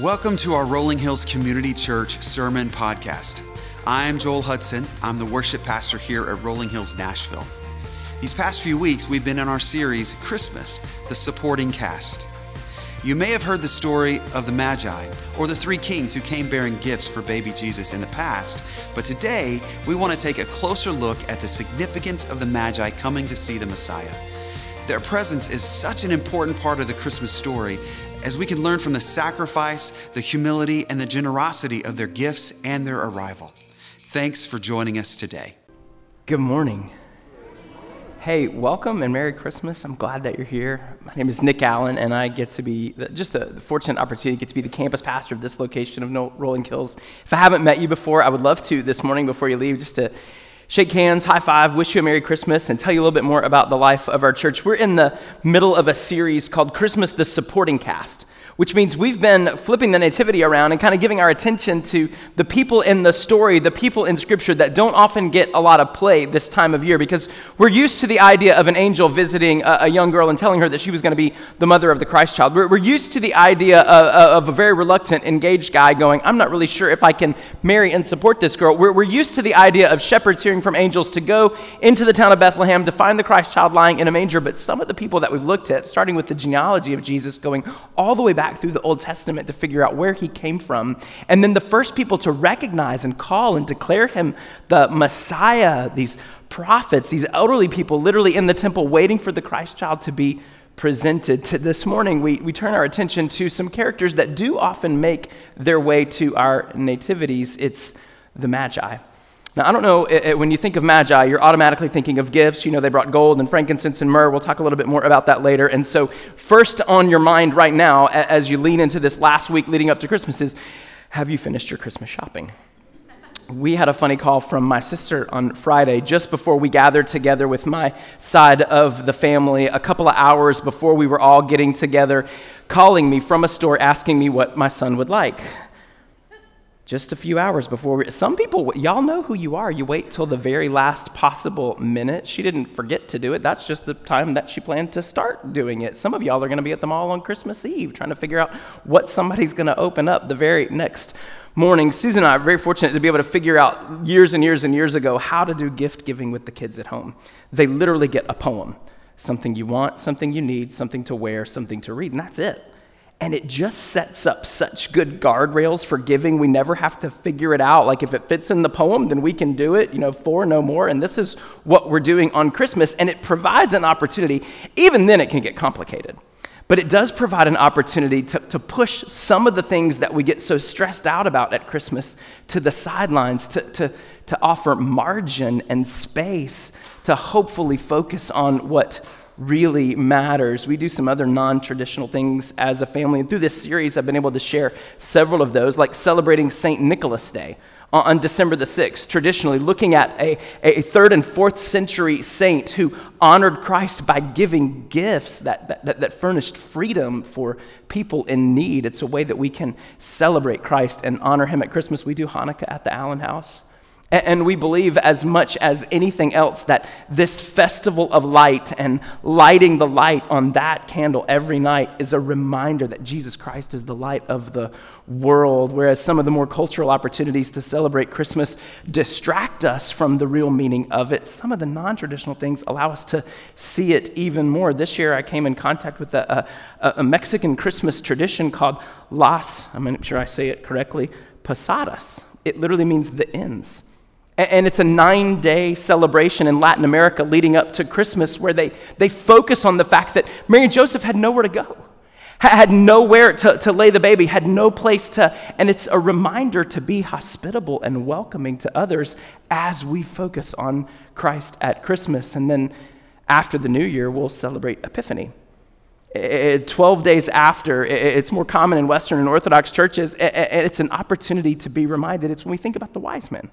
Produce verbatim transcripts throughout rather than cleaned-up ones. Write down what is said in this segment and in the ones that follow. Welcome to our Rolling Hills Community Church Sermon Podcast. I'm Joel Hudson. I'm the worship pastor here at Rolling Hills, Nashville. These past few weeks, we've been in our series, Christmas, the supporting cast. You may have heard the story of the Magi, or the three kings who came bearing gifts for baby Jesus in the past, but today, we want to take a closer look at the significance of the Magi coming to see the Messiah. Their presence is such an important part of the Christmas story, as we can learn from the sacrifice, the humility, and the generosity of their gifts and their arrival. Thanks for joining us today. Good morning. Hey, welcome and Merry Christmas. I'm glad that you're here. My name is Nick Allen, and I get to be, the, just the fortunate opportunity, get to be the campus pastor of this location of Rolling Hills. If I haven't met you before, I would love to this morning before you leave, just to shake hands, high five, wish you a Merry Christmas, and tell you a little bit more about the life of our church. We're in the middle of a series called Christmas, the Supporting Cast, which means we've been flipping the nativity around and kind of giving our attention to the people in the story, the people in Scripture that don't often get a lot of play this time of year, because we're used to the idea of an angel visiting a, a young girl and telling her that she was going to be the mother of the Christ child. We're, we're used to the idea of, of a very reluctant, engaged guy going, I'm not really sure if I can marry and support this girl. We're, we're used to the idea of shepherds hearing from angels to go into the town of Bethlehem to find the Christ child lying in a manger. But some of the people that we've looked at, starting with the genealogy of Jesus, going all the way back through the Old Testament to figure out where he came from, and then the first people to recognize and call and declare him the Messiah, these prophets, these elderly people literally in the temple waiting for the Christ child to be presented. To this morning, we, we turn our attention to some characters that do often make their way to our nativities. It's the Magi. Now, I don't know, it, it, when you think of Magi, you're automatically thinking of gifts. You know, they brought gold and frankincense and myrrh. We'll talk a little bit more about that later. And so first on your mind right now, a, as you lean into this last week leading up to Christmas is, have you finished your Christmas shopping? We had a funny call from my sister on Friday just before we gathered together with my side of the family, a couple of hours before we were all getting together, calling me from a store asking me what my son would like. Just a few hours before, we, some people, y'all know who you are. You wait till the very last possible minute. She didn't forget to do it. That's just the time that she planned to start doing it. Some of y'all are going to be at the mall on Christmas Eve trying to figure out what somebody's going to open up the very next morning. Susan and I are very fortunate to be able to figure out years and years and years ago how to do gift giving with the kids at home. They literally get a poem, something you want, something you need, something to wear, something to read, and that's it. And it just sets up such good guardrails for giving. We never have to figure it out. Like if it fits in the poem, then we can do it, you know, four, no more. And this is what we're doing on Christmas. And it provides an opportunity. Even then it can get complicated. But it does provide an opportunity to, to push some of the things that we get so stressed out about at Christmas to the sidelines, to, to, to offer margin and space to hopefully focus on what really matters. We do some other non-traditional things as a family, and through this series I've been able to share several of those, like celebrating Saint Nicholas Day on December the sixth, traditionally looking at a, a third and fourth century saint who honored Christ by giving gifts that, that, that furnished freedom for people in need. It's a way that we can celebrate Christ and honor him at Christmas. We do Hanukkah at the Allen House. And we believe as much as anything else that this festival of light and lighting the light on that candle every night is a reminder that Jesus Christ is the light of the world, whereas some of the more cultural opportunities to celebrate Christmas distract us from the real meaning of it. Some of the non-traditional things allow us to see it even more. This year I came in contact with a, a, a Mexican Christmas tradition called Las, I'm not sure I say it correctly, Posadas. It literally means the ends. And it's a nine-day celebration in Latin America leading up to Christmas where they, they focus on the fact that Mary and Joseph had nowhere to go, had nowhere to, to lay the baby, had no place to, and it's a reminder to be hospitable and welcoming to others as we focus on Christ at Christmas. And then after the new year, we'll celebrate Epiphany. twelve days after, it's more common in Western and Orthodox churches, and it's an opportunity to be reminded. It's when we think about the wise men.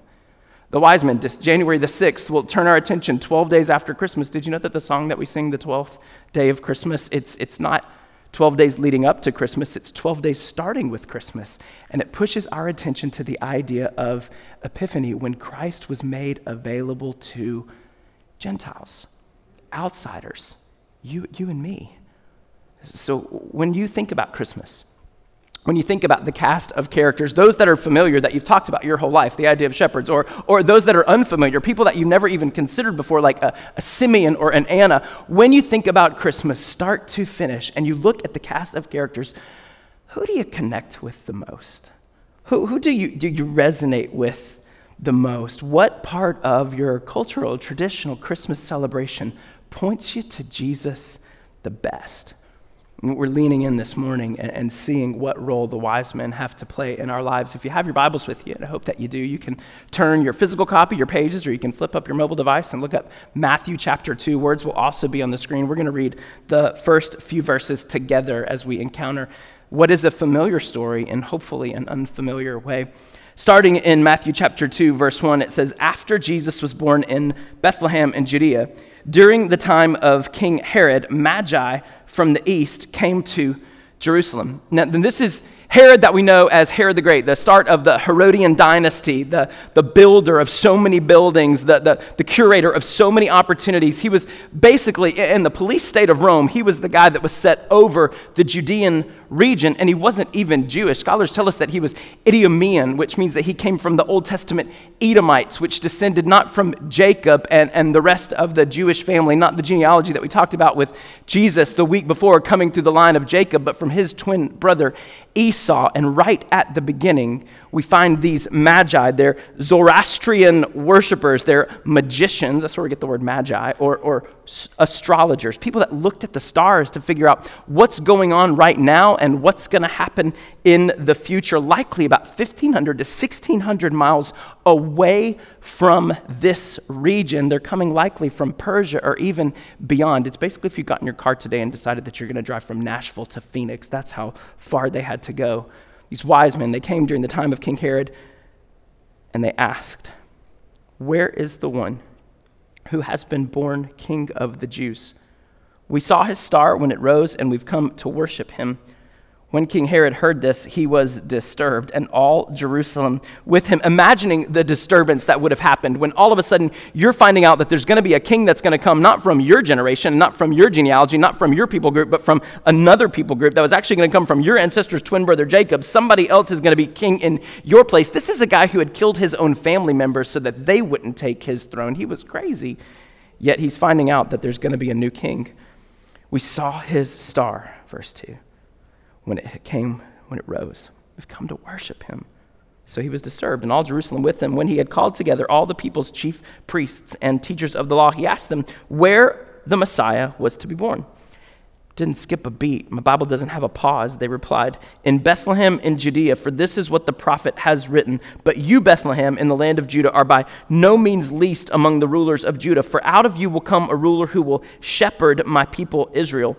The wise men, January the sixth, will turn our attention twelve days after Christmas. Did you know that the song that we sing, the twelfth day of Christmas, it's it's not twelve days leading up to Christmas, it's twelve days starting with Christmas. And it pushes our attention to the idea of Epiphany, when Christ was made available to Gentiles, outsiders, you you and me. So when you think about Christmas, when you think about the cast of characters, those that are familiar that you've talked about your whole life, the idea of shepherds, or or those that are unfamiliar, people that you've never even considered before, like a, a Simeon or an Anna, when you think about Christmas, start to finish, and you look at the cast of characters, who do you connect with the most? Who who do you do you resonate with the most? What part of your cultural, traditional Christmas celebration points you to Jesus the best? We're leaning in this morning and seeing what role the wise men have to play in our lives. If you have your Bibles with you, and I hope that you do, you can turn your physical copy, your pages, or you can flip up your mobile device and look up Matthew chapter two. Words will also be on the screen. We're going to read the first few verses together as we encounter what is a familiar story in hopefully an unfamiliar way. Starting in Matthew chapter two, verse one, it says, "After Jesus was born in Bethlehem in Judea, during the time of King Herod, Magi from the east came to Jerusalem." Now, this is Herod that we know as Herod the Great, the start of the Herodian dynasty, the, the builder of so many buildings, the, the, the curator of so many opportunities. He was basically, in the police state of Rome, he was the guy that was set over the Judean region, and he wasn't even Jewish. Scholars tell us that he was Edomian, which means that he came from the Old Testament Edomites, which descended not from Jacob and, and the rest of the Jewish family, not the genealogy that we talked about with Jesus the week before, coming through the line of Jacob, but from his twin brother Esau. And right at the beginning, we find these magi. They're Zoroastrian worshipers. They're magicians. That's where we get the word magi, or, or astrologers, people that looked at the stars to figure out what's going on right now and what's going to happen in the future, likely about fifteen hundred to sixteen hundred miles away from this region. They're coming likely from Persia or even beyond. It's basically if you got in your car today and decided that you're going to drive from Nashville to Phoenix, that's how far they had to go. These wise men, they came during the time of King Herod, and they asked, "Where is the one who has been born King of the Jews? We saw his star when it rose, and we've come to worship him." When King Herod heard this, he was disturbed, and all Jerusalem with him. Imagining the disturbance that would have happened when all of a sudden you're finding out that there's going to be a king that's going to come not from your generation, not from your genealogy, not from your people group, but from another people group that was actually going to come from your ancestor's twin brother Jacob. Somebody else is going to be king in your place. This is a guy who had killed his own family members so that they wouldn't take his throne. He was crazy, yet he's finding out that there's going to be a new king. We saw his star, verse two. When it came, when it rose, we've come to worship him. So he was disturbed, and all Jerusalem with him. When he had called together all the people's chief priests and teachers of the law, he asked them where the Messiah was to be born. Didn't skip a beat. My Bible doesn't have a pause. They replied, "In Bethlehem in Judea, for this is what the prophet has written. But you, Bethlehem, in the land of Judah, are by no means least among the rulers of Judah, for out of you will come a ruler who will shepherd my people Israel."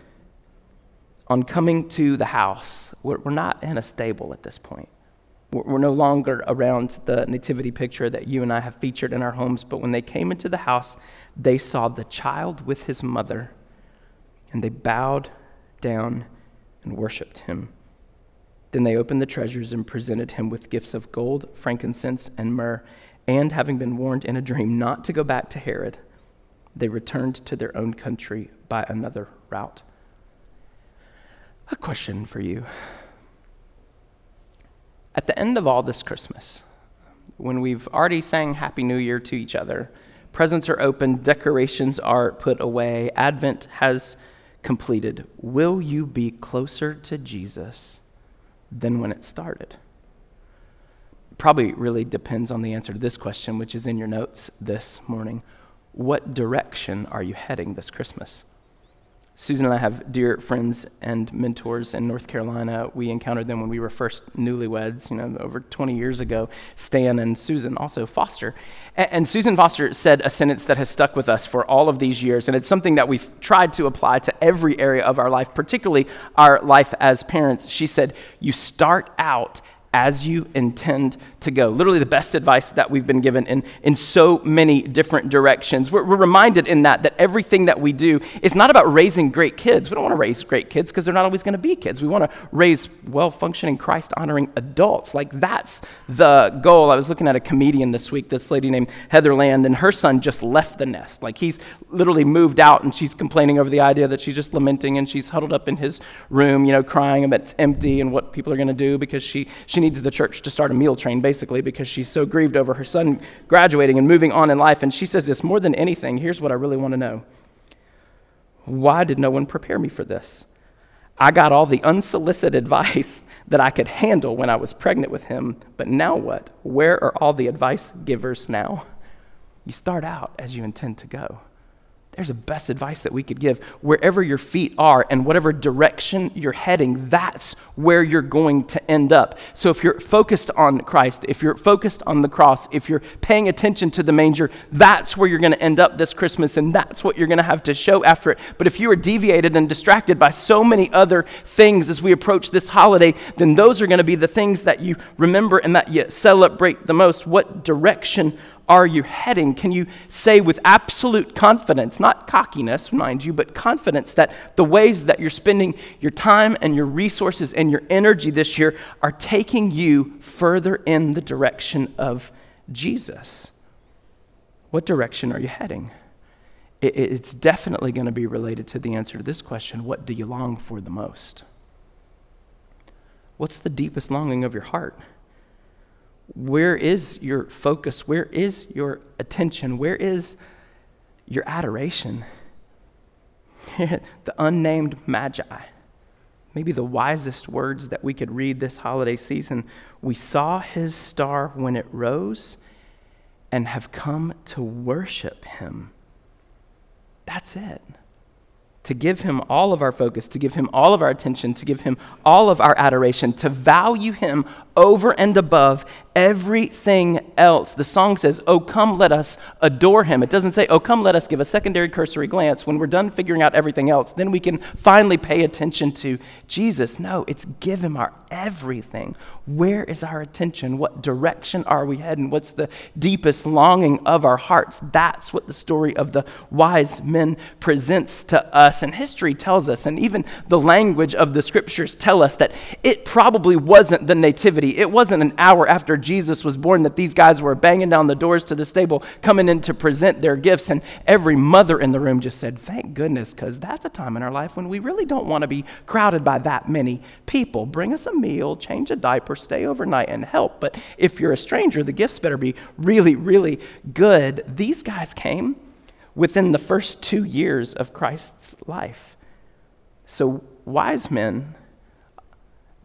On coming to the house, we're, we're not in a stable at this point. We're, we're no longer around the nativity picture that you and I have featured in our homes, but when they came into the house, they saw the child with his mother, and they bowed down and worshipped him. Then they opened the treasures and presented him with gifts of gold, frankincense, and myrrh, and having been warned in a dream not to go back to Herod, they returned to their own country by another route. A question for you. At the end of all this Christmas, when we've already sang Happy New Year to each other, presents are opened, decorations are put away, Advent has completed, will you be closer to Jesus than when it started? Probably really depends on the answer to this question, which is in your notes this morning. What direction are you heading this Christmas? Susan and I have dear friends and mentors in North Carolina. We encountered them when we were first newlyweds, you know, over twenty years ago, Stan and Susan, also Foster. And Susan Foster said a sentence that has stuck with us for all of these years, and it's something that we've tried to apply to every area of our life, particularly our life as parents. She said, "You start out as you intend to go. Literally the best advice that we've been given in, in so many different directions. We're, we're reminded in that, that everything that we do is not about raising great kids. We don't want to raise great kids because they're not always going to be kids. We want to raise well-functioning, Christ-honoring adults. Like, that's the goal. I was looking at a comedian this week, this lady named Heather Land, and her son just left the nest. Like, he's literally moved out, and she's complaining over the idea that she's just lamenting, and she's huddled up in his room, you know, crying about it's empty and what people are going to do, because she, she needs the church to start a meal train, basically, because she's so grieved over her son graduating and moving on in life. And she says this, more than anything, here's what I really want to know. Why did no one prepare me for this? I got all the unsolicited advice that I could handle when I was pregnant with him, but now what? Where are all the advice givers now? You start out as you intend to go. There's the best advice that we could give. Wherever your feet are and whatever direction you're heading, that's where you're going to end up. So if you're focused on Christ, if you're focused on the cross, if you're paying attention to the manger, that's where you're going to end up this Christmas, and that's what you're going to have to show after it. But if you are deviated and distracted by so many other things as we approach this holiday, then those are going to be the things that you remember and that you celebrate the most. What direction are you heading? Can you say with absolute confidence, not cockiness, mind you, but confidence, that the ways that you're spending your time and your resources and your energy this year are taking you further in the direction of Jesus? What direction are you heading? It's definitely going to be related to the answer to this question: what do you long for the most? What's the deepest longing of your heart? Where is your focus? Where is your attention? Where is your adoration? The unnamed magi, maybe the wisest words that we could read this holiday season. We saw his star when it rose and have come to worship him. That's it. To give him all of our focus, to give him all of our attention, to give him all of our adoration, to value him over and above everything else. The song says, "Oh, come, let us adore him." It doesn't say, "Oh, come, let us give a secondary cursory glance. When we're done figuring out everything else, then we can finally pay attention to Jesus." No, it's give him our everything. Where is our attention? What direction are we heading? What's the deepest longing of our hearts? That's what the story of the wise men presents to us. And history tells us, and even the language of the scriptures tell us, that it probably wasn't the nativity. It wasn't an hour after Jesus was born that these guys were banging down the doors to the stable, coming in to present their gifts. And every mother in the room just said, "Thank goodness, because that's a time in our life when we really don't want to be crowded by that many people. Bring us a meal, change a diaper, stay overnight, and help. But if you're a stranger, the gifts better be really, really good." These guys came within the first two years of Christ's life. So wise men,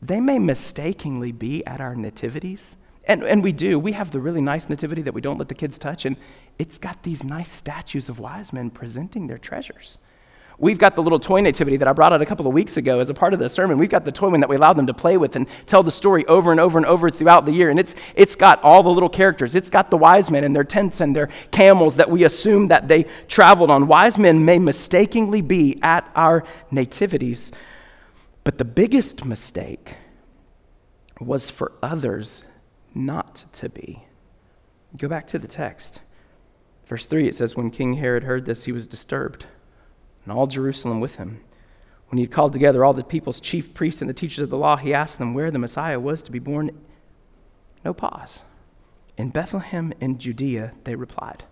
they may mistakenly be at our nativities. And and we do. We have the really nice nativity that we don't let the kids touch, and it's got these nice statues of wise men presenting their treasures. We've got the little toy nativity that I brought out a couple of weeks ago as a part of the sermon. We've got the toy one that we allow them to play with and tell the story over and over and over throughout the year. And it's it's got all the little characters. It's got the wise men and their tents and their camels that we assume that they traveled on. Wise men may mistakenly be at our nativities, but the biggest mistake was for others not to be. Go back to the text. Verse three, it says, "When King Herod heard this, he was disturbed, and all Jerusalem with him. When he had called together all the people's chief priests and the teachers of the law, he asked them where the Messiah was to be born." No pause. "In Bethlehem in Judea," they replied.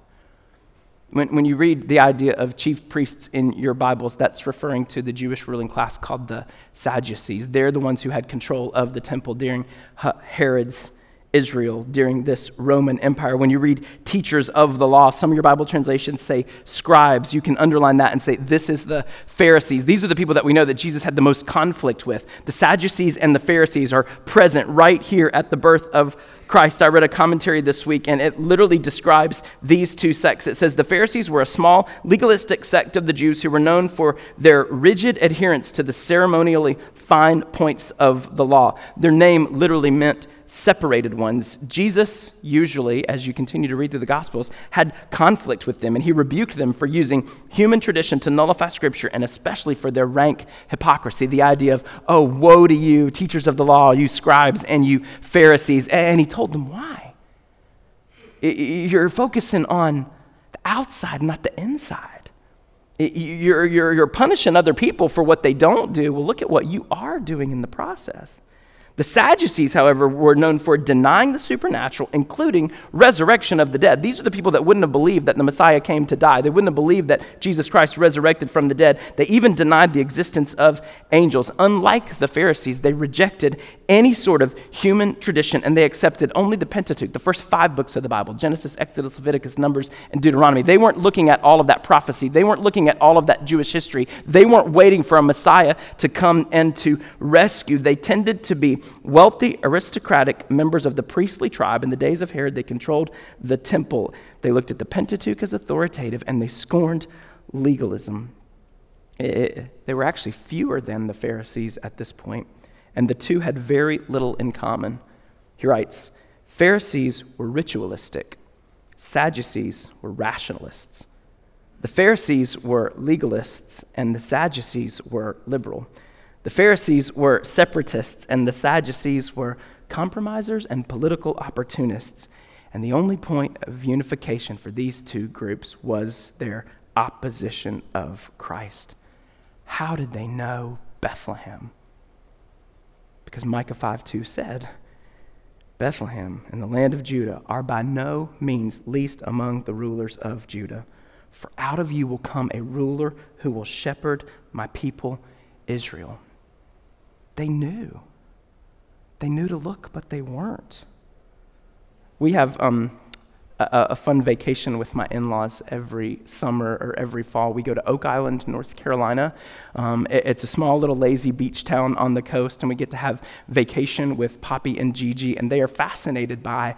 When, when you read the idea of chief priests in your Bibles, that's referring to the Jewish ruling class called the Sadducees. They're the ones who had control of the temple during Herod's Israel, during this Roman Empire. When you read teachers of the law, some of your Bible translations say scribes. You can underline that and say, this is the Pharisees. These are the people that we know that Jesus had the most conflict with. The Sadducees and the Pharisees are present right here at the birth of Christ, I read a commentary this week, and it literally describes these two sects. It says, the Pharisees were a small, legalistic sect of the Jews who were known for their rigid adherence to the ceremonially fine points of the law. Their name literally meant separated ones. Jesus, usually, as you continue to read through the Gospels, had conflict with them, and he rebuked them for using human tradition to nullify Scripture, and especially for their rank hypocrisy, the idea of, oh, woe to you, teachers of the law, you scribes and you Pharisees. And he told them why. You're focusing on the outside, not the inside. You're, you're, you're punishing other people for what they don't do. Well, look at what you are doing in the process. The Sadducees, however, were known for denying the supernatural, including resurrection of the dead. These are the people that wouldn't have believed that the Messiah came to die. They wouldn't have believed that Jesus Christ resurrected from the dead. They even denied the existence of angels. Unlike the Pharisees, they rejected any sort of human tradition, and they accepted only the Pentateuch, the first five books of the Bible, Genesis, Exodus, Leviticus, Numbers, and Deuteronomy. They weren't looking at all of that prophecy. They weren't looking at all of that Jewish history. They weren't waiting for a Messiah to come and to rescue. They tended to be wealthy, aristocratic members of the priestly tribe. In the days of Herod, they controlled the temple. They looked at the Pentateuch as authoritative, and they scorned legalism. It, it, they were actually fewer than the Pharisees at this point, and the two had very little in common. He writes, Pharisees were ritualistic. Sadducees were rationalists. The Pharisees were legalists, and the Sadducees were liberal. The Pharisees were separatists, and the Sadducees were compromisers and political opportunists. And the only point of unification for these two groups was their opposition of Christ. How did they know Bethlehem? Because Micah five two said, Bethlehem and the land of Judah are by no means least among the rulers of Judah. For out of you will come a ruler who will shepherd my people Israel. They knew. They knew to look, but they weren't. We have um, a, a fun vacation with my in-laws every summer or every fall. We go to Oak Island, North Carolina. Um, it, it's a small little lazy beach town on the coast, and we get to have vacation with Poppy and Gigi, and they are fascinated by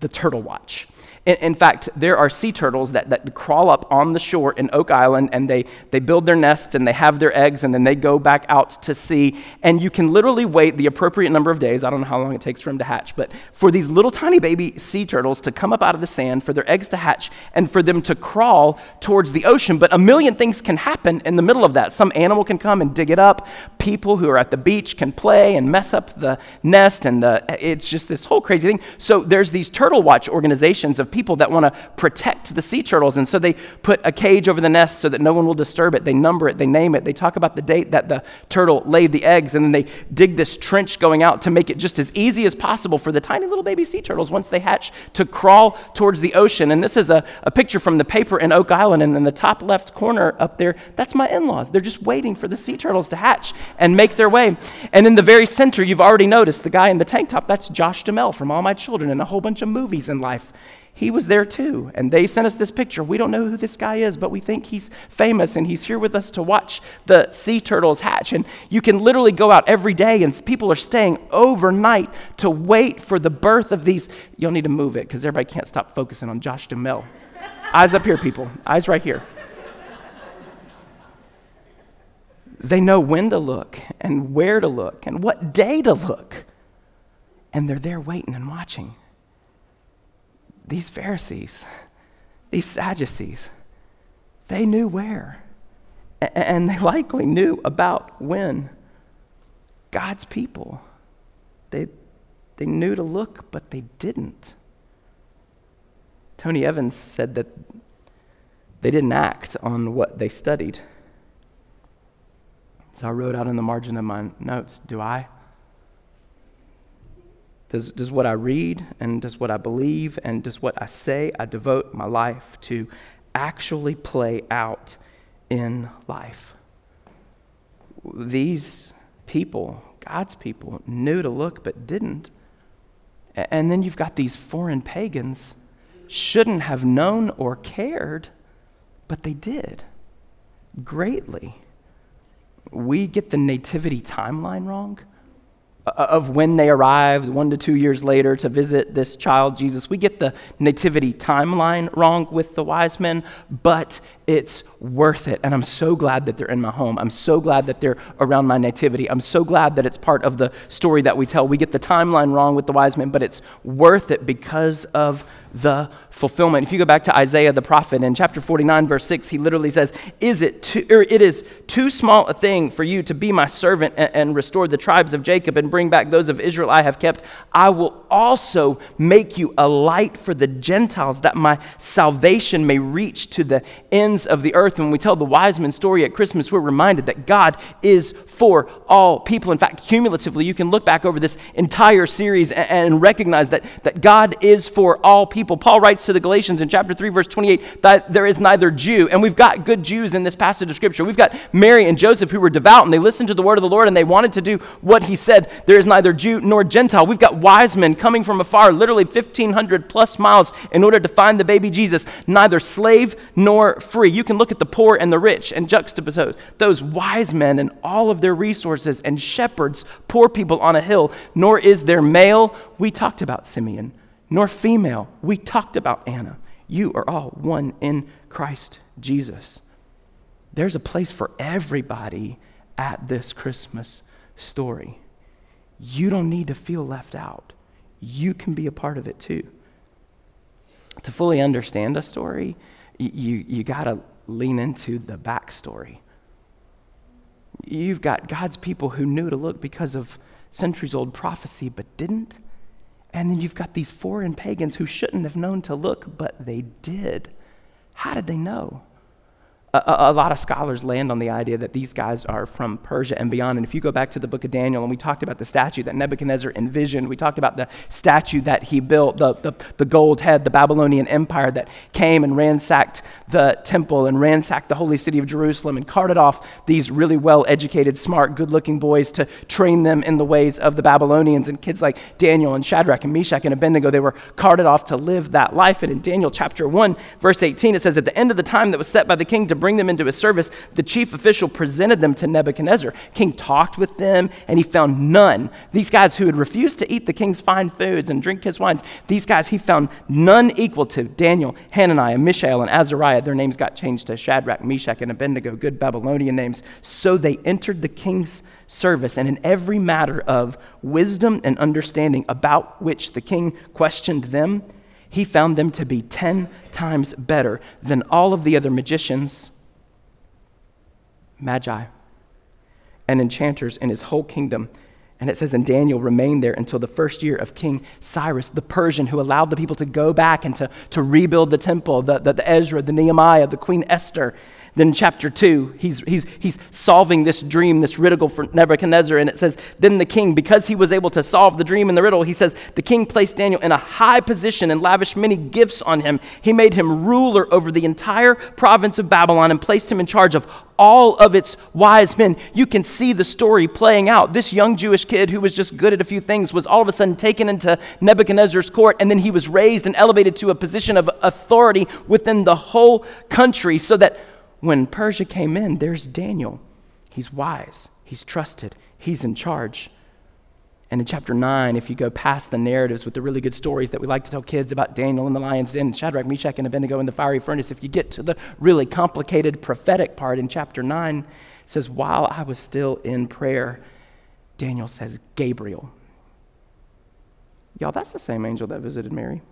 the turtle watch. In, in fact, there are sea turtles that, that crawl up on the shore in Oak Island, and they, they build their nests, and they have their eggs, and then they go back out to sea. And you can literally wait the appropriate number of days, I don't know how long it takes for them to hatch, but for these little tiny baby sea turtles to come up out of the sand, for their eggs to hatch, and for them to crawl towards the ocean. But a million things can happen in the middle of that. Some animal can come and dig it up. People who are at the beach can play and mess up the nest, and the, it's just this whole crazy thing. So there's these turtle watch organizations of people that want to protect the sea turtles, and so they put a cage over the nest so that no one will disturb it. They number it, they name it, they talk about the date that the turtle laid the eggs, and then they dig this trench going out to make it just as easy as possible for the tiny little baby sea turtles once they hatch to crawl towards the ocean. And this is a, a picture from the paper in Oak Island, and in the top left corner up there, that's my in-laws. They're just waiting for the sea turtles to hatch and make their way. And in the very center, you've already noticed the guy in the tank top, that's Josh Duhamel from All My Children and a whole bunch of movies in life. He was there too, and they sent us this picture. We don't know who this guy is, but we think he's famous, and he's here with us to watch the sea turtles hatch. And you can literally go out every day, and people are staying overnight to wait for the birth of these. You'll need to move it, because everybody can't stop focusing on Josh Duhamel. Eyes up here, people. Eyes right here. They know when to look, and where to look, and what day to look. And they're there waiting and watching. These Pharisees, these Sadducees, they knew where, and they likely knew about when. God's people, they they knew to look, but they didn't. Tony Evans said that they didn't act on what they studied. So I wrote out in the margin of my notes, do I? Does, does what I read, and does what I believe, and does what I say I devote my life to actually play out in life? These people, God's people, knew to look but didn't. And then you've got these foreign pagans, shouldn't have known or cared, but they did greatly. We get the nativity timeline wrong. of when they arrived one to two years later to visit this child Jesus. We get the nativity timeline wrong with the wise men, but it's worth it. And I'm so glad that they're in my home. I'm so glad that they're around my nativity. I'm so glad that it's part of the story that we tell. We get the timeline wrong with the wise men, but it's worth it because of the fulfillment. If you go back to Isaiah the prophet in chapter forty-nine, verse six, he literally says, "Is it too, or it is too small a thing for you to be my servant and, and restore the tribes of Jacob and bring back those of Israel I have kept? I will also make you a light for the Gentiles, that my salvation may reach to the ends of the earth." When we tell the wise men story at Christmas, we're reminded that God is for all people. In fact, cumulatively, you can look back over this entire series and, and recognize that, that God is for all people. Paul writes to the Galatians in chapter three, verse twenty-eight, that there is neither Jew, and we've got good Jews in this passage of Scripture. We've got Mary and Joseph who were devout, and they listened to the word of the Lord, and they wanted to do what he said. There is neither Jew nor Gentile. We've got wise men coming from afar, literally fifteen hundred plus miles, in order to find the baby Jesus, neither slave nor free. You can look at the poor and the rich and juxtapose those wise men and all of their resources, and shepherds poor people on a hill. Nor is there male, we talked about Simeon, nor female, we talked about Anna. You are all one in Christ Jesus. There's a place for everybody at this Christmas story. You don't need to feel left out. You can be a part of it too. To fully understand a story, you, you gotta lean into the backstory. You've got God's people who knew to look because of centuries-old prophecy but didn't. And then you've got these foreign pagans who shouldn't have known to look, but they did. How did they know? A, a, a lot of scholars land on the idea that these guys are from Persia and beyond. And if you go back to the book of Daniel, and we talked about the statue that Nebuchadnezzar envisioned, we talked about the statue that he built, the, the, the gold head, the Babylonian Empire that came and ransacked the temple and ransacked the holy city of Jerusalem and carted off these really well-educated, smart, good-looking boys to train them in the ways of the Babylonians. And kids like Daniel and Shadrach and Meshach and Abednego, they were carted off to live that life. And in Daniel chapter one, verse eighteen, it says, "At the end of the time that was set by the king to bring them into his service, the chief official presented them to Nebuchadnezzar. King talked with them, and he found none." These guys who had refused to eat the king's fine foods and drink his wines, these guys he found none equal to Daniel, Hananiah, Mishael, and Azariah. Their names got changed to Shadrach, Meshach, and Abednego, good Babylonian names. So they entered the king's service, and in every matter of wisdom and understanding about which the king questioned them, he found them to be ten times better than all of the other magicians, magi, and enchanters in his whole kingdom. And it says, "And Daniel remained there until the first year of King Cyrus, the Persian, who allowed the people to go back and to, to rebuild the temple," the, the, the Ezra, the Nehemiah, the Queen Esther. Then chapter two, he's he's he's solving this dream, this riddle for Nebuchadnezzar, and it says, "Then the king, because he was able to solve the dream and the riddle," he says, "the king placed Daniel in a high position and lavished many gifts on him. He made him ruler over the entire province of Babylon and placed him in charge of all of its wise men." You can see the story playing out. This young Jewish kid who was just good at a few things was all of a sudden taken into Nebuchadnezzar's court, and then he was raised and elevated to a position of authority within the whole country, so that when Persia came in, there's Daniel. He's wise, he's trusted, he's in charge. And in chapter nine, if you go past the narratives with the really good stories that we like to tell kids about Daniel and the lion's den, Shadrach, Meshach, and Abednego in the fiery furnace, if you get to the really complicated prophetic part in chapter nine, it says, "While I was still in prayer," Daniel says, "Gabriel." Y'all, that's the same angel that visited Mary.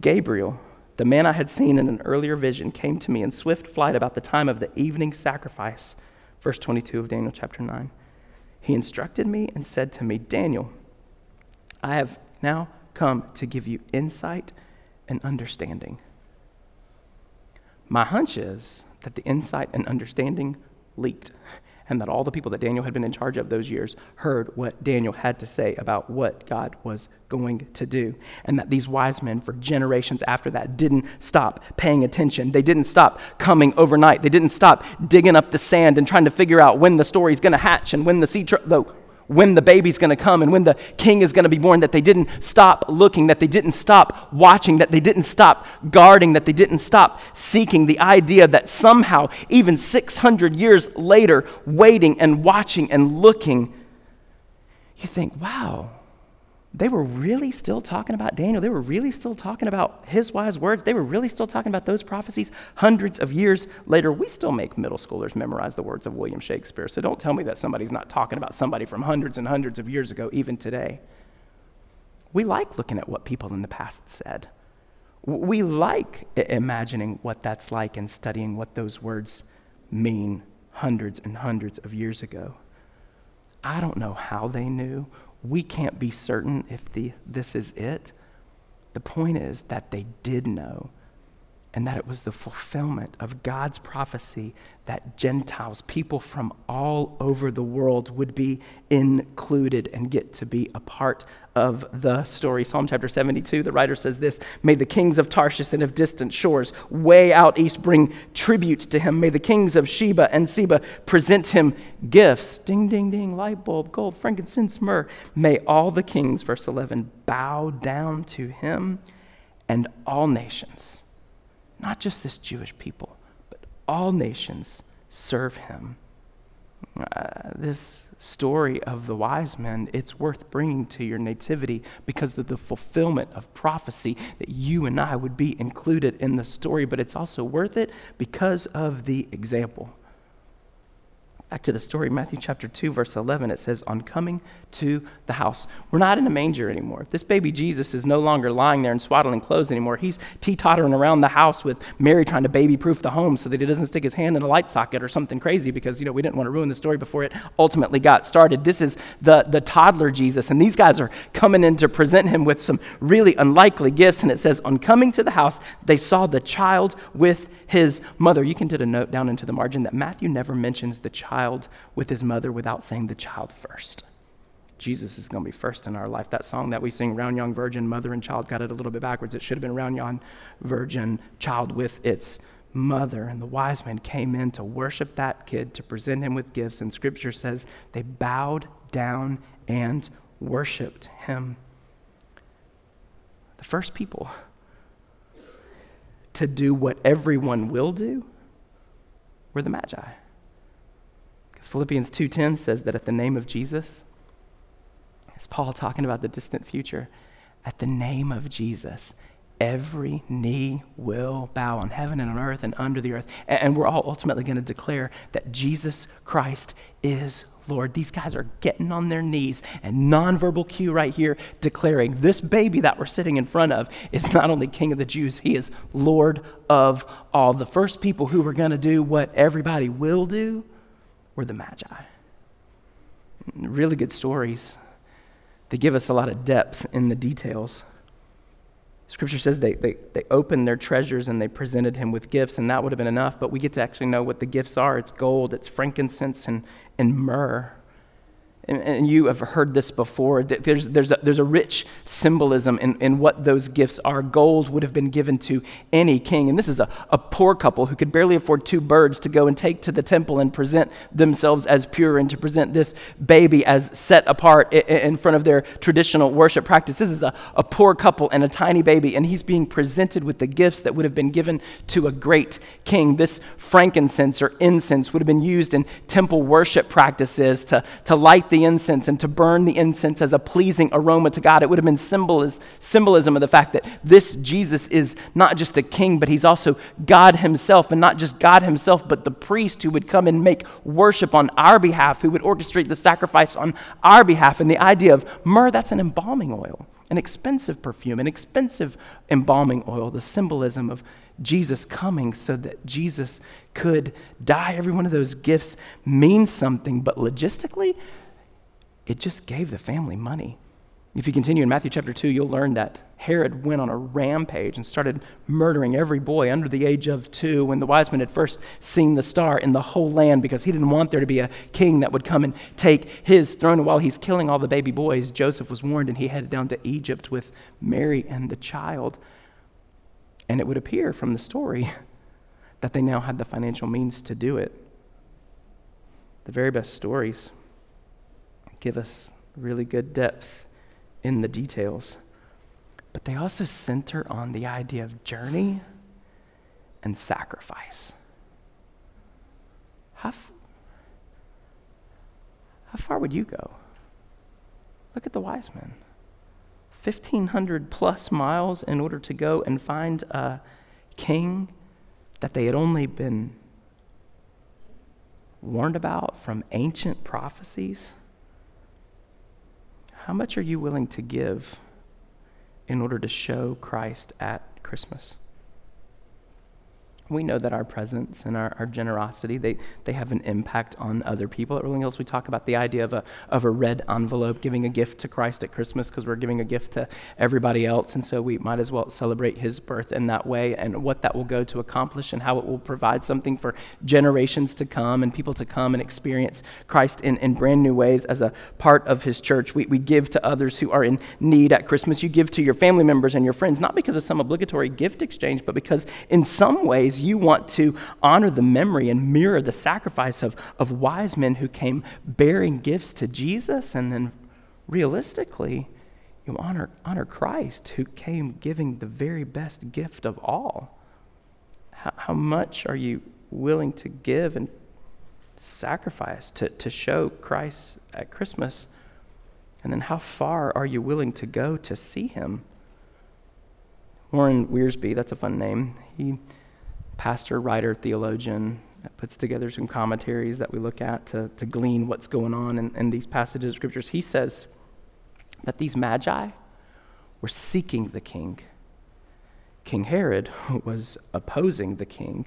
"Gabriel, the man I had seen in an earlier vision, came to me in swift flight about the time of the evening sacrifice," verse twenty-two of Daniel chapter nine. "He instructed me and said to me, Daniel, I have now come to give you insight and understanding." My hunch is that the insight and understanding leaked, and that all the people that Daniel had been in charge of those years heard what Daniel had to say about what God was going to do, and that these wise men for generations after that didn't stop paying attention. They didn't stop coming overnight. They didn't stop digging up the sand and trying to figure out when the story's going to hatch and when the sea tr- the, when the baby's going to come and when the king is going to be born, that they didn't stop looking, that they didn't stop watching, that they didn't stop guarding, that they didn't stop seeking. The idea that somehow, even six hundred years later, waiting and watching and looking you think, wow, they were really still talking about Daniel. They were really still talking about his wise words. They were really still talking about those prophecies hundreds of years later. We still make middle schoolers memorize the words of William Shakespeare, so don't tell me that somebody's not talking about somebody from hundreds and hundreds of years ago, even today. We like looking at what people in the past said. We like imagining what that's like and studying what those words mean hundreds and hundreds of years ago. I don't know how they knew. We can't be certain if the, this is it. The point is that they did know, and that it was the fulfillment of God's prophecy that Gentiles, people from all over the world, would be included and get to be a part of the story. Psalm chapter seventy-two, the writer says this: "May the kings of Tarshish and of distant shores way out east bring tribute to him. May the kings of Sheba and Seba present him gifts." Ding, ding, ding, light bulb, gold, frankincense, myrrh. "May all the kings," verse eleven, "bow down to him, and all nations," not just this Jewish people, but all nations, "serve him." Uh, this story of the wise men, it's worth bringing to your nativity because of the fulfillment of prophecy that you and I would be included in the story, but it's also worth it because of the example. Back to the story, Matthew chapter two, verse eleven, it says, "On coming to the house," we're not in a manger anymore. This baby Jesus is no longer lying there in swaddling clothes anymore. He's teetottering around the house with Mary trying to baby-proof the home so that he doesn't stick his hand in a light socket or something crazy because, you know, we didn't want to ruin the story before it ultimately got started. This is the, the toddler Jesus, and these guys are coming in to present him with some really unlikely gifts, and it says, "On coming to the house, they saw the child with his mother." You can put a note down into the margin that Matthew never mentions the child with his mother without saying the child first. Jesus is going to be first in our life. That song that we sing, "Round Yon Virgin, Mother and Child," got it a little bit backwards. It should have been "Round Yon Virgin, Child with its Mother." And the wise men came in to worship that kid, to present him with gifts. And scripture says they bowed down and worshiped him. The first people to do what everyone will do were the Magi. Philippians two ten says that at the name of Jesus, as Paul talking about the distant future, at the name of Jesus, every knee will bow on heaven and on earth and under the earth. And we're all ultimately going to declare that Jesus Christ is Lord. These guys are getting on their knees, and nonverbal cue right here declaring this baby that we're sitting in front of is not only King of the Jews, he is Lord of all. The first people who were going to do what everybody will do were the Magi. Really good stories. They give us a lot of depth in the details. Scripture says they, they, they opened their treasures and they presented him with gifts, and that would have been enough, but we get to actually know what the gifts are. It's gold, it's frankincense, and, and myrrh. And, and you have heard this before, that there's, there's, a, there's a rich symbolism in, in what those gifts are. Gold would have been given to any king. And this is a, a poor couple who could barely afford two birds to go and take to the temple and present themselves as pure and to present this baby as set apart in, in front of their traditional worship practice. This is a, a poor couple and a tiny baby, and he's being presented with the gifts that would have been given to a great king. This frankincense or incense would have been used in temple worship practices to, to light the incense and to burn the incense as a pleasing aroma to God. It would have been symbolis- symbolism of the fact that this Jesus is not just a king, but he's also God himself, and not just God himself, but the priest who would come and make worship on our behalf, who would orchestrate the sacrifice on our behalf. And the idea of myrrh, that's an embalming oil, an expensive perfume, an expensive embalming oil, the symbolism of Jesus coming so that Jesus could die. Every one of those gifts means something, but logistically, it just gave the family money. If you continue in Matthew chapter two, you'll learn that Herod went on a rampage and started murdering every boy under the age of two when the wise men had first seen the star in the whole land, because he didn't want there to be a king that would come and take his throne. And while he's killing all the baby boys, Joseph was warned, and he headed down to Egypt with Mary and the child. And it would appear from the story that they now had the financial means to do it. The very best stories give us really good depth in the details, but they also center on the idea of journey and sacrifice. How, f- how far would you go? Look at the wise men. fifteen hundred plus miles in order to go and find a king that they had only been warned about from ancient prophecies. How much are you willing to give in order to show Christ at Christmas? We know that our presence and our, our generosity, they, they have an impact on other people. Everything else we talk about, the idea of a of a red envelope, giving a gift to Christ at Christmas because we're giving a gift to everybody else, and so we might as well celebrate his birth in that way, and what that will go to accomplish and how it will provide something for generations to come and people to come and experience Christ in, in brand new ways as a part of his church. We, we give to others who are in need at Christmas. You give to your family members and your friends, not because of some obligatory gift exchange, but because in some ways you want to honor the memory and mirror the sacrifice of, of wise men who came bearing gifts to Jesus, and then realistically, you honor, honor Christ who came giving the very best gift of all. How, how much are you willing to give and sacrifice to, to show Christ at Christmas? And then how far are you willing to go to see him? Warren Wiersbe, that's a fun name. He pastor, writer, theologian, that puts together some commentaries that we look at to, to glean what's going on in, in these passages of scriptures. He says that these magi were seeking the king. King Herod was opposing the king,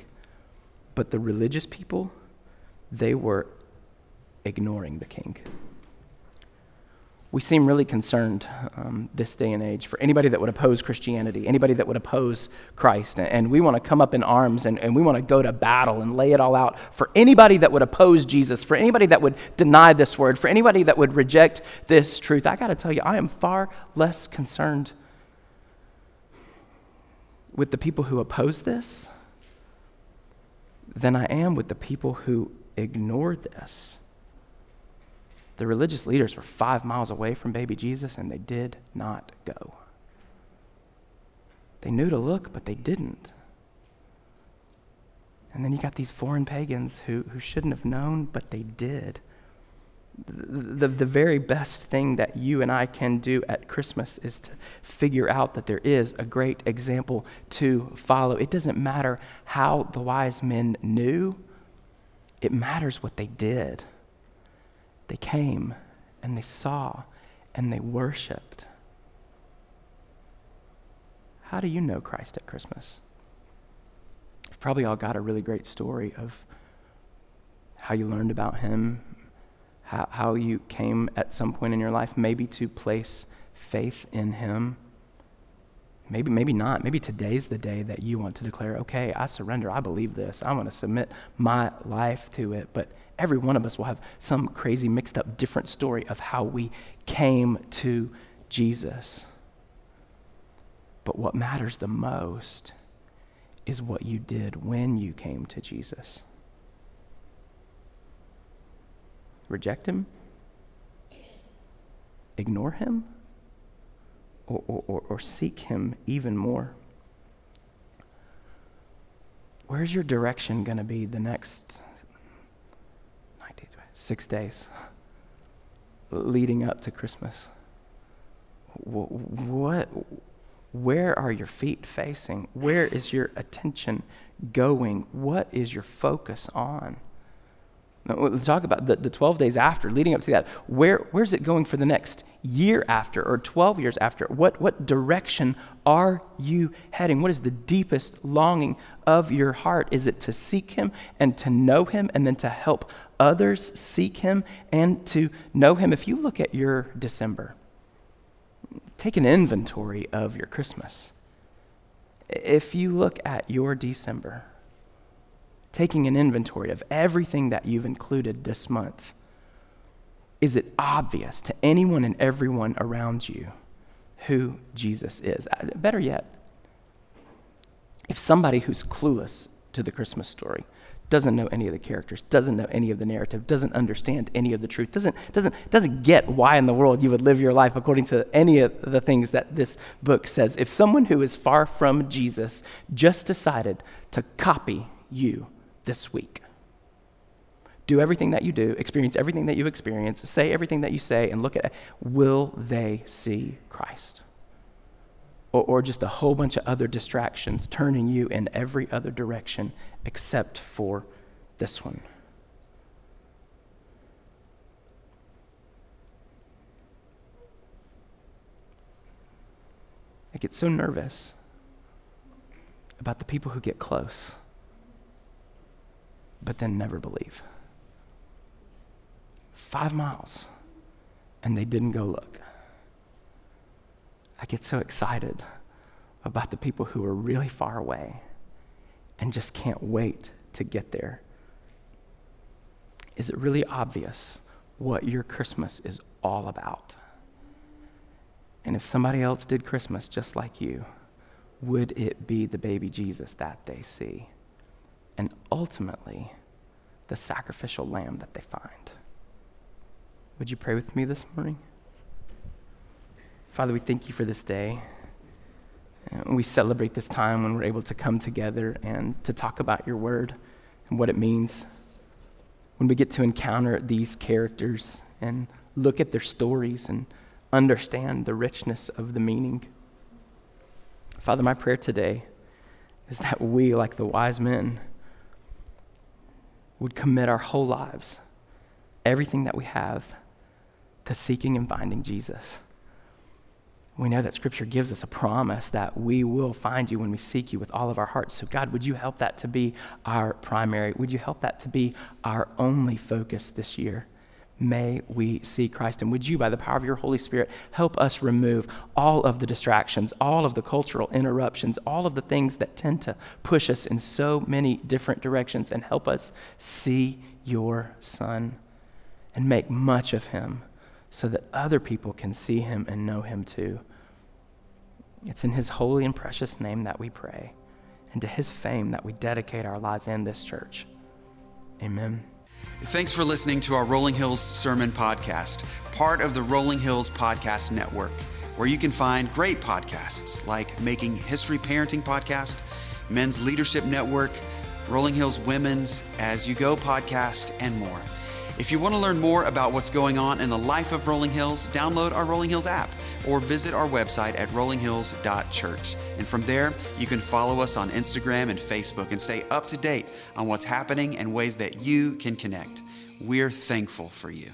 but the religious people, they were ignoring the king. We seem really concerned um, this day and age for anybody that would oppose Christianity, anybody that would oppose Christ. And we want to come up in arms and, and we want to go to battle and lay it all out for anybody that would oppose Jesus, for anybody that would deny this word, for anybody that would reject this truth. I got to tell you, I am far less concerned with the people who oppose this than I am with the people who ignore this. The religious leaders were five miles away from baby Jesus, and they did not go. They knew to look, but they didn't. And then you got these foreign pagans who, who shouldn't have known, but they did. The, the, the very best thing that you and I can do at Christmas is to figure out that there is a great example to follow. It doesn't matter how the wise men knew. It matters what they did. They came, and they saw, and they worshiped. How do you know Christ at Christmas? You've probably all got a really great story of how you learned about him, how, how you came at some point in your life maybe to place faith in him. Maybe, maybe not. Maybe today's the day that you want to declare, okay, I surrender, I believe this, I want to submit my life to it. But every one of us will have some crazy, mixed up, different story of how we came to Jesus. But what matters the most is what you did when you came to Jesus. Reject him? Ignore him? Or, or, or seek him even more? Where's your direction going to be the next six days leading up to Christmas? What, where are your feet facing? Where is your attention going? What is your focus on? Now, we'll talk about the, the twelve days after, leading up to that. Where, where's it going for the next year after, or twelve years after? What, what direction are you heading? What is the deepest longing of your heart? Is it to seek him and to know him, and then to help others seek him and to know him? If you look at your December, take an inventory of your Christmas. If you look at your December, taking an inventory of everything that you've included this month, is it obvious to anyone and everyone around you who Jesus is? Better yet, if somebody who's clueless to the Christmas story, doesn't know any of the characters, doesn't know any of the narrative, doesn't understand any of the truth, doesn't doesn't doesn't get why in the world you would live your life according to any of the things that this book says, if someone who is far from Jesus just decided to copy you this week, do everything that you do, experience everything that you experience, say everything that you say, and look at it, will they see Christ? Or, or just a whole bunch of other distractions turning you in every other direction except for this one. I get so nervous about the people who get close, but then never believe. Five miles, and they didn't go look. I get so excited about the people who are really far away and just can't wait to get there. Is it really obvious what your Christmas is all about? And if somebody else did Christmas just like you, would it be the baby Jesus that they see? And ultimately, the sacrificial lamb that they find. Would you pray with me this morning? Father, we thank you for this day. And we celebrate this time when we're able to come together and to talk about your word and what it means. When we get to encounter these characters and look at their stories and understand the richness of the meaning. Father, my prayer today is that we, like the wise men, would commit our whole lives, everything that we have, to seeking and finding Jesus. We know that Scripture gives us a promise that we will find you when we seek you with all of our hearts. So God, would you help that to be our primary? Would you help that to be our only focus this year? May we see Christ. And would you, by the power of your Holy Spirit, help us remove all of the distractions, all of the cultural interruptions, all of the things that tend to push us in so many different directions, and help us see your Son and make much of him so that other people can see him and know him too. It's in his holy and precious name that we pray, and to his fame that we dedicate our lives and this church. Amen. Thanks for listening to our Rolling Hills Sermon Podcast, part of the Rolling Hills Podcast Network, where you can find great podcasts like Making History Parenting Podcast, Men's Leadership Network, Rolling Hills Women's As You Go Podcast, and more. If you want to learn more about what's going on in the life of Rolling Hills, download our Rolling Hills app or visit our website at rolling hills dot church. And from there, you can follow us on Instagram and Facebook and stay up to date on what's happening and ways that you can connect. We're thankful for you.